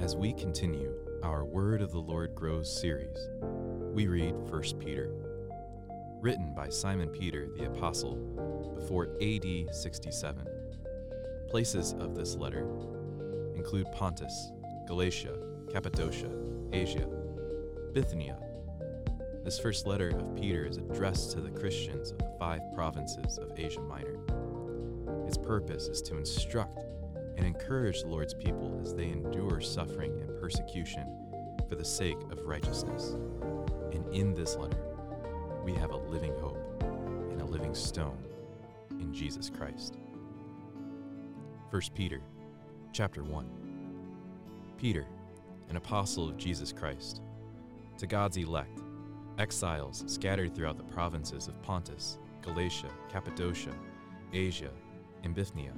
as we continue our Word of the Lord Grows series. We read 1 Peter, written by Simon Peter the Apostle before AD 67. Places of this letter include Pontus, Galatia, Cappadocia, Asia, Bithynia. This first letter of Peter is addressed to the Christians of the five provinces of Asia Minor. Its purpose is to instruct and encourage the Lord's people as they endure suffering and persecution for the sake of righteousness. And in this letter, we have a living hope and a living stone in Jesus Christ. 1 Peter, chapter 1. Peter, an apostle of Jesus Christ, to God's elect, exiles scattered throughout the provinces of Pontus, Galatia, Cappadocia, Asia, and Bithynia,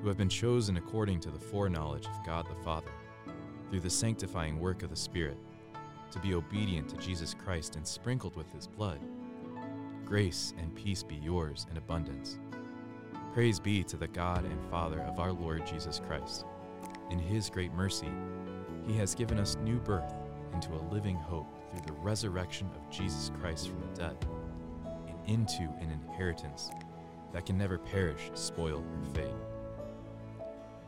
who have been chosen according to the foreknowledge of God the Father, through the sanctifying work of the Spirit, to be obedient to Jesus Christ and sprinkled with his blood. Grace and peace be yours in abundance. Praise be to the God and Father of our Lord Jesus Christ. In his great mercy, he has given us new birth into a living hope through the resurrection of Jesus Christ from the dead, and into an inheritance that can never perish, spoil, or fade.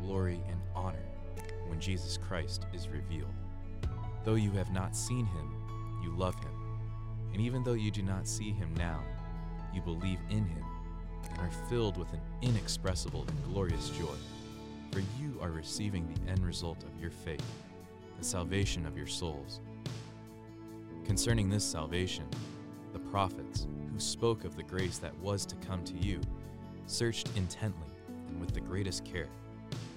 glory, and honor when Jesus Christ is revealed. Though you have not seen him, you love him. And even though you do not see him now, you believe in him and are filled with an inexpressible and glorious joy, for you are receiving the end result of your faith, the salvation of your souls. Concerning this salvation, the prophets who spoke of the grace that was to come to you searched intently and with the greatest care,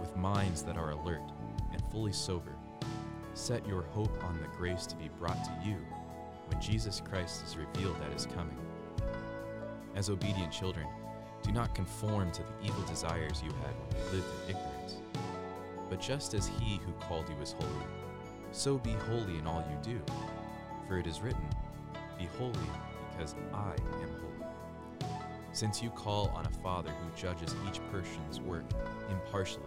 with minds that are alert and fully sober, set your hope on the grace to be brought to you when Jesus Christ is revealed at his coming. As obedient children, do not conform to the evil desires you had when you lived in ignorance. But just as he who called you is holy, so be holy in all you do. For it is written, "Be holy, because I am holy." Since you call on a Father who judges each person's work impartially,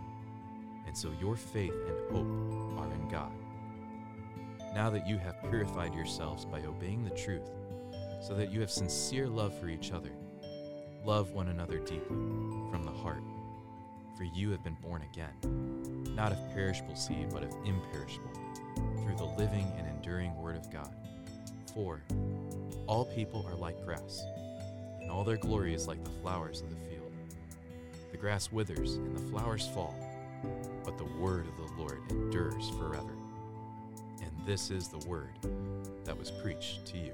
and so your faith and hope are in God. Now that you have purified yourselves by obeying the truth, so that you have sincere love for each other, love one another deeply from the heart, for you have been born again, not of perishable seed, but of imperishable, through the living and enduring word of God. For all people are like grass, and all their glory is like the flowers of the field. The grass withers and the flowers fall, but the word of the Lord endures forever. And this is the word that was preached to you.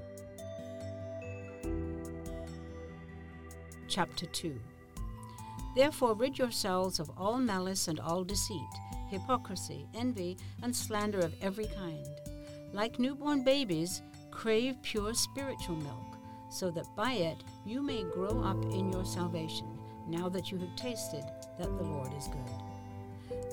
Chapter 2. Therefore rid yourselves of all malice and all deceit, hypocrisy, envy, and slander of every kind. Like newborn babies, crave pure spiritual milk, so that by it you may grow up in your salvation, now that you have tasted that the Lord is good.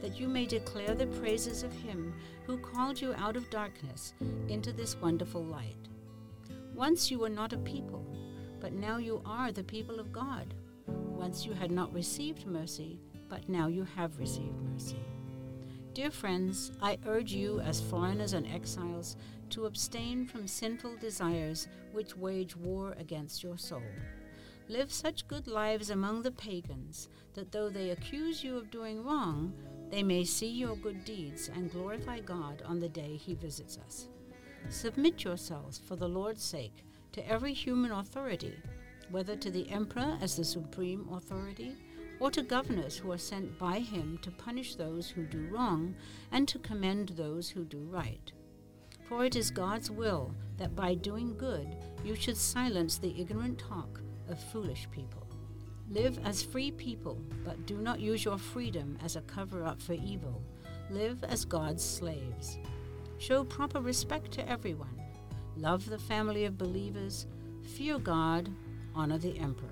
that you may declare the praises of him who called you out of darkness into this wonderful light. Once you were not a people, but now you are the people of God. Once you had not received mercy, but now you have received mercy. Dear friends, I urge you as foreigners and exiles to abstain from sinful desires which wage war against your soul. Live such good lives among the pagans that though they accuse you of doing wrong, they may see your good deeds and glorify God on the day he visits us. Submit yourselves, for the Lord's sake, to every human authority, whether to the emperor as the supreme authority, or to governors who are sent by him to punish those who do wrong and to commend those who do right. For it is God's will that by doing good you should silence the ignorant talk of foolish people. Live as free people, but do not use your freedom as a cover-up for evil. Live as God's slaves. Show proper respect to everyone. Love the family of believers. Fear God. Honor the emperor.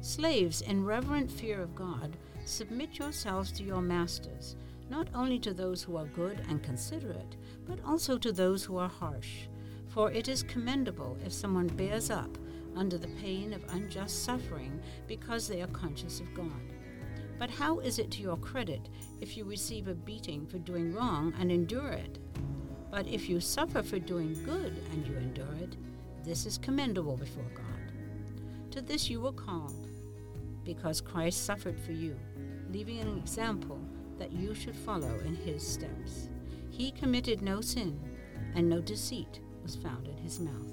Slaves, in reverent fear of God, submit yourselves to your masters, not only to those who are good and considerate, but also to those who are harsh. For it is commendable if someone bears up under the pain of unjust suffering because they are conscious of God. But how is it to your credit if you receive a beating for doing wrong and endure it? But if you suffer for doing good and you endure it, this is commendable before God. To this you were called, because Christ suffered for you, leaving an example that you should follow in his steps. He committed no sin, and no deceit was found in his mouth.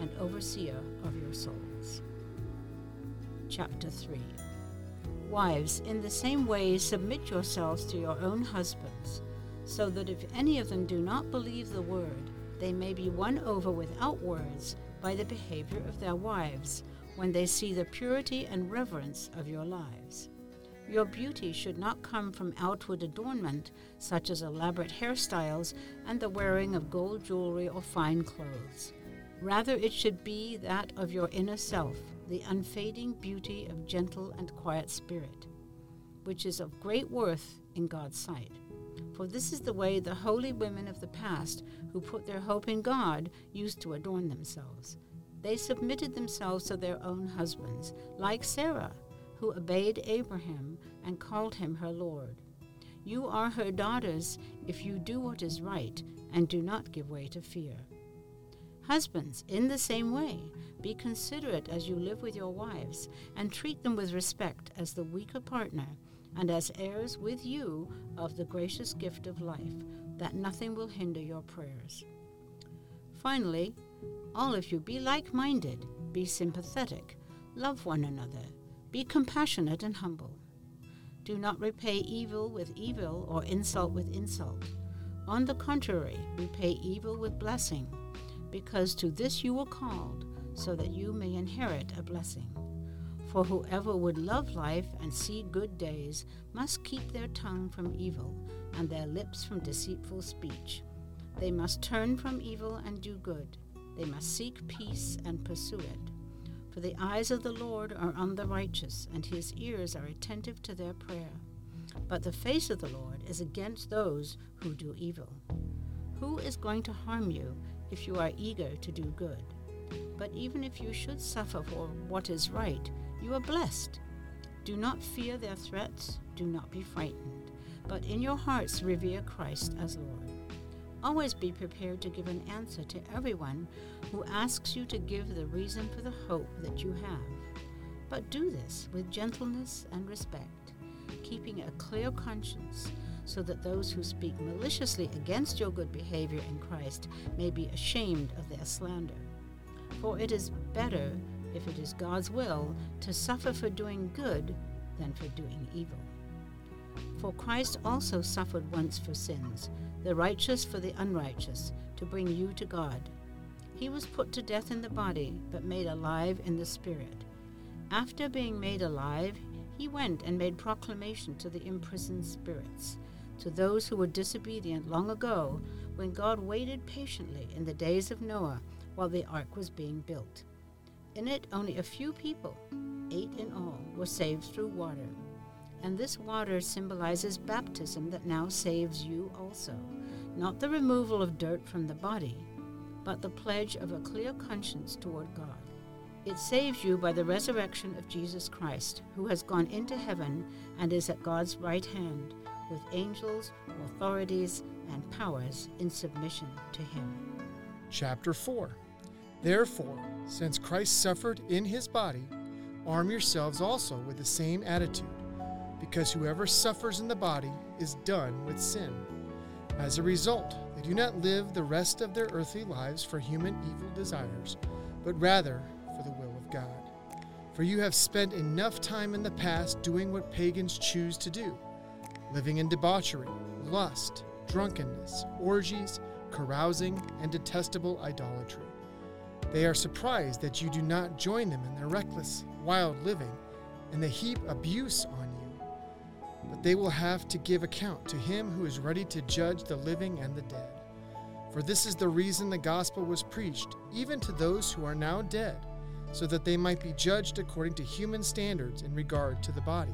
and overseer of your souls. Chapter 3. Wives, in the same way, submit yourselves to your own husbands, so that if any of them do not believe the word, they may be won over without words by the behavior of their wives, when they see the purity and reverence of your lives. Your beauty should not come from outward adornment, such as elaborate hairstyles and the wearing of gold jewelry or fine clothes. Rather, it should be that of your inner self, the unfading beauty of gentle and quiet spirit, which is of great worth in God's sight. For this is the way the holy women of the past, who put their hope in God, used to adorn themselves. They submitted themselves to their own husbands, like Sarah, who obeyed Abraham and called him her Lord. You are her daughters if you do what is right and do not give way to fear. Husbands, in the same way, be considerate as you live with your wives, and treat them with respect as the weaker partner, and as heirs with you of the gracious gift of life, that nothing will hinder your prayers. Finally, all of you be like-minded, be sympathetic, love one another, be compassionate and humble. Do not repay evil with evil or insult with insult. On the contrary, repay evil with blessing, because to this you were called, so that you may inherit a blessing. For whoever would love life and see good days must keep their tongue from evil and their lips from deceitful speech. They must turn from evil and do good, They must seek peace and pursue it. For the eyes of the Lord are on the righteous, and his ears are attentive to their prayer. But the face of the Lord is against those who do evil. Who is going to harm you if you are eager to do good? But even if you should suffer for what is right, you are blessed. Do not fear their threats, do not be frightened, but in your hearts revere Christ as Lord. Always be prepared to give an answer to everyone who asks you to give the reason for the hope that you have. But do this with gentleness and respect, keeping a clear conscience, so that those who speak maliciously against your good behavior in Christ may be ashamed of their slander. For it is better, if it is God's will, to suffer for doing good than for doing evil. For Christ also suffered once for sins, the righteous for the unrighteous, to bring you to God. He was put to death in the body, but made alive in the Spirit. After being made alive, he went and made proclamation to the imprisoned spirits, to those who were disobedient long ago, when God waited patiently in the days of Noah while the ark was being built. In it, only a few people, 8 in all, were saved through water. And this water symbolizes baptism that now saves you also, not the removal of dirt from the body, but the pledge of a clear conscience toward God. It saves you by the resurrection of Jesus Christ, who has gone into heaven and is at God's right hand, with angels, authorities, and powers in submission to him. Chapter 4. Therefore, since Christ suffered in his body, arm yourselves also with the same attitude, because whoever suffers in the body is done with sin. As a result, they do not live the rest of their earthly lives for human evil desires, but rather for the will of God. For you have spent enough time in the past doing what pagans choose to do, living in debauchery, lust, drunkenness, orgies, carousing, and detestable idolatry. They are surprised that you do not join them in their reckless, wild living, and they heap abuse on you. But they will have to give account to him who is ready to judge the living and the dead. For this is the reason the gospel was preached, even to those who are now dead, so that they might be judged according to human standards in regard to the body,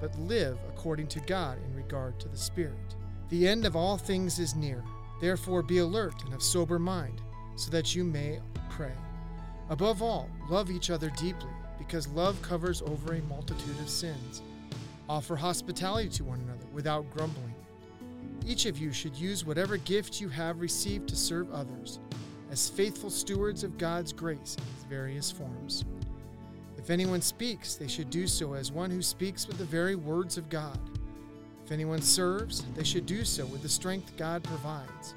but live according to God in regard to the spirit. The end of all things is near. Therefore be alert and of sober mind, so that you may pray. Above all, love each other deeply, because love covers over a multitude of sins. Offer hospitality to one another without grumbling. Each of you should use whatever gift you have received to serve others, as faithful stewards of God's grace in its various forms. If anyone speaks, they should do so as one who speaks with the very words of God. If anyone serves, they should do so with the strength God provides,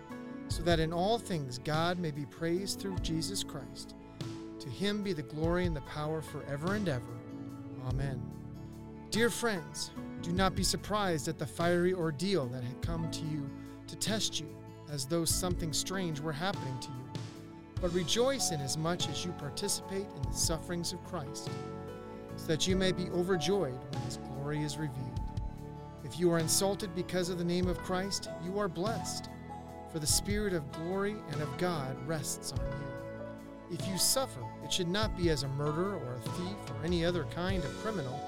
so that in all things God may be praised through Jesus Christ. To him be the glory and the power forever and ever. Amen. Dear friends, do not be surprised at the fiery ordeal that had come to you to test you, as though something strange were happening to you. But rejoice inasmuch as you participate in the sufferings of Christ, so that you may be overjoyed when his glory is revealed. If you are insulted because of the name of Christ, you are blessed, for the Spirit of glory and of God rests on you. If you suffer, it should not be as a murderer or a thief or any other kind of criminal,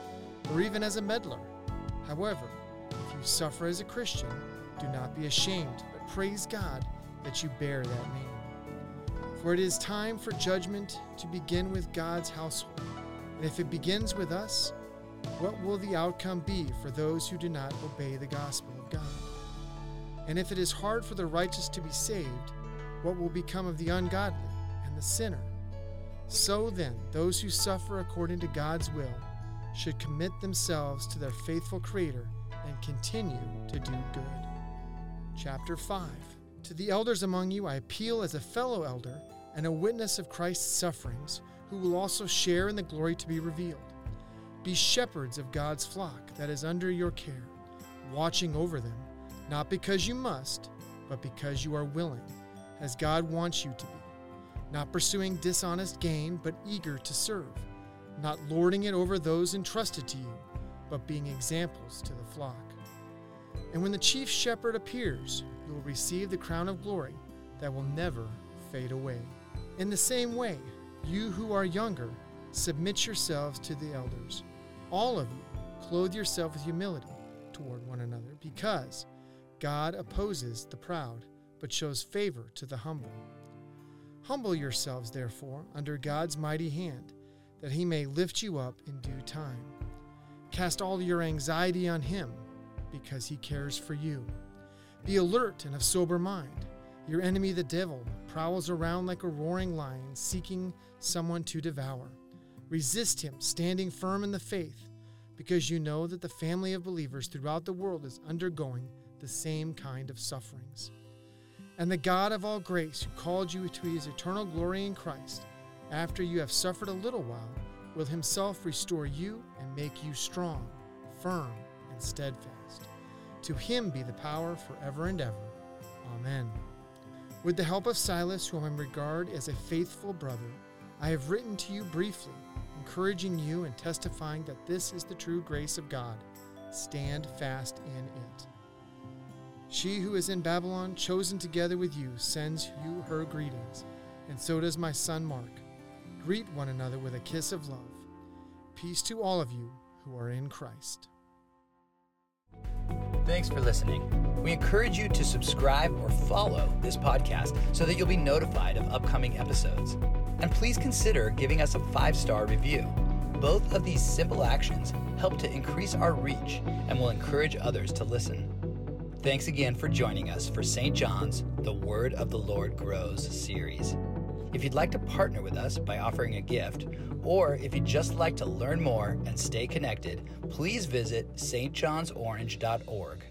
or even as a meddler. However, if you suffer as a Christian, do not be ashamed, but praise God that you bear that name. For it is time for judgment to begin with God's household, and if it begins with us, what will the outcome be for those who do not obey the gospel of God? And if it is hard for the righteous to be saved, what will become of the ungodly and the sinner? So then, those who suffer according to God's will should commit themselves to their faithful Creator and continue to do good. Chapter 5. To the elders among you I appeal as a fellow elder and a witness of Christ's sufferings, who will also share in the glory to be revealed. Be shepherds of God's flock that is under your care, watching over them, not because you must, but because you are willing, as God wants you to be, not pursuing dishonest gain, but eager to serve, not lording it over those entrusted to you, but being examples to the flock. And when the chief shepherd appears, you will receive the crown of glory that will never fade away. In the same way, you who are younger, submit yourselves to the elders. All of you, clothe yourself with humility toward one another, because God opposes the proud, but shows favor to the humble. Humble yourselves, therefore, under God's mighty hand, that he may lift you up in due time. Cast all your anxiety on him, because he cares for you. Be alert and of sober mind. Your enemy, the devil, prowls around like a roaring lion, seeking someone to devour. Resist him, standing firm in the faith, because you know that the family of believers throughout the world is undergoing the same kind of sufferings. And the God of all grace, who called you to his eternal glory in Christ, after you have suffered a little while, will himself restore you and make you strong, firm, and steadfast. To him be the power forever and ever. Amen. With the help of Silas, whom I regard as a faithful brother, I have written to you briefly, encouraging you and testifying that this is the true grace of God. Stand fast in it. She who is in Babylon, chosen together with you, sends you her greetings, and so does my son Mark. Greet one another with a kiss of love. Peace to all of you who are in Christ. Thanks for listening. We encourage you to subscribe or follow this podcast so that you'll be notified of upcoming episodes. And please consider giving us a 5-star review. Both of these simple actions help to increase our reach and will encourage others to listen. Thanks again for joining us for St. John's The Word of the Lord Grows series. If you'd like to partner with us by offering a gift, or if you'd just like to learn more and stay connected, please visit stjohnsorange.org.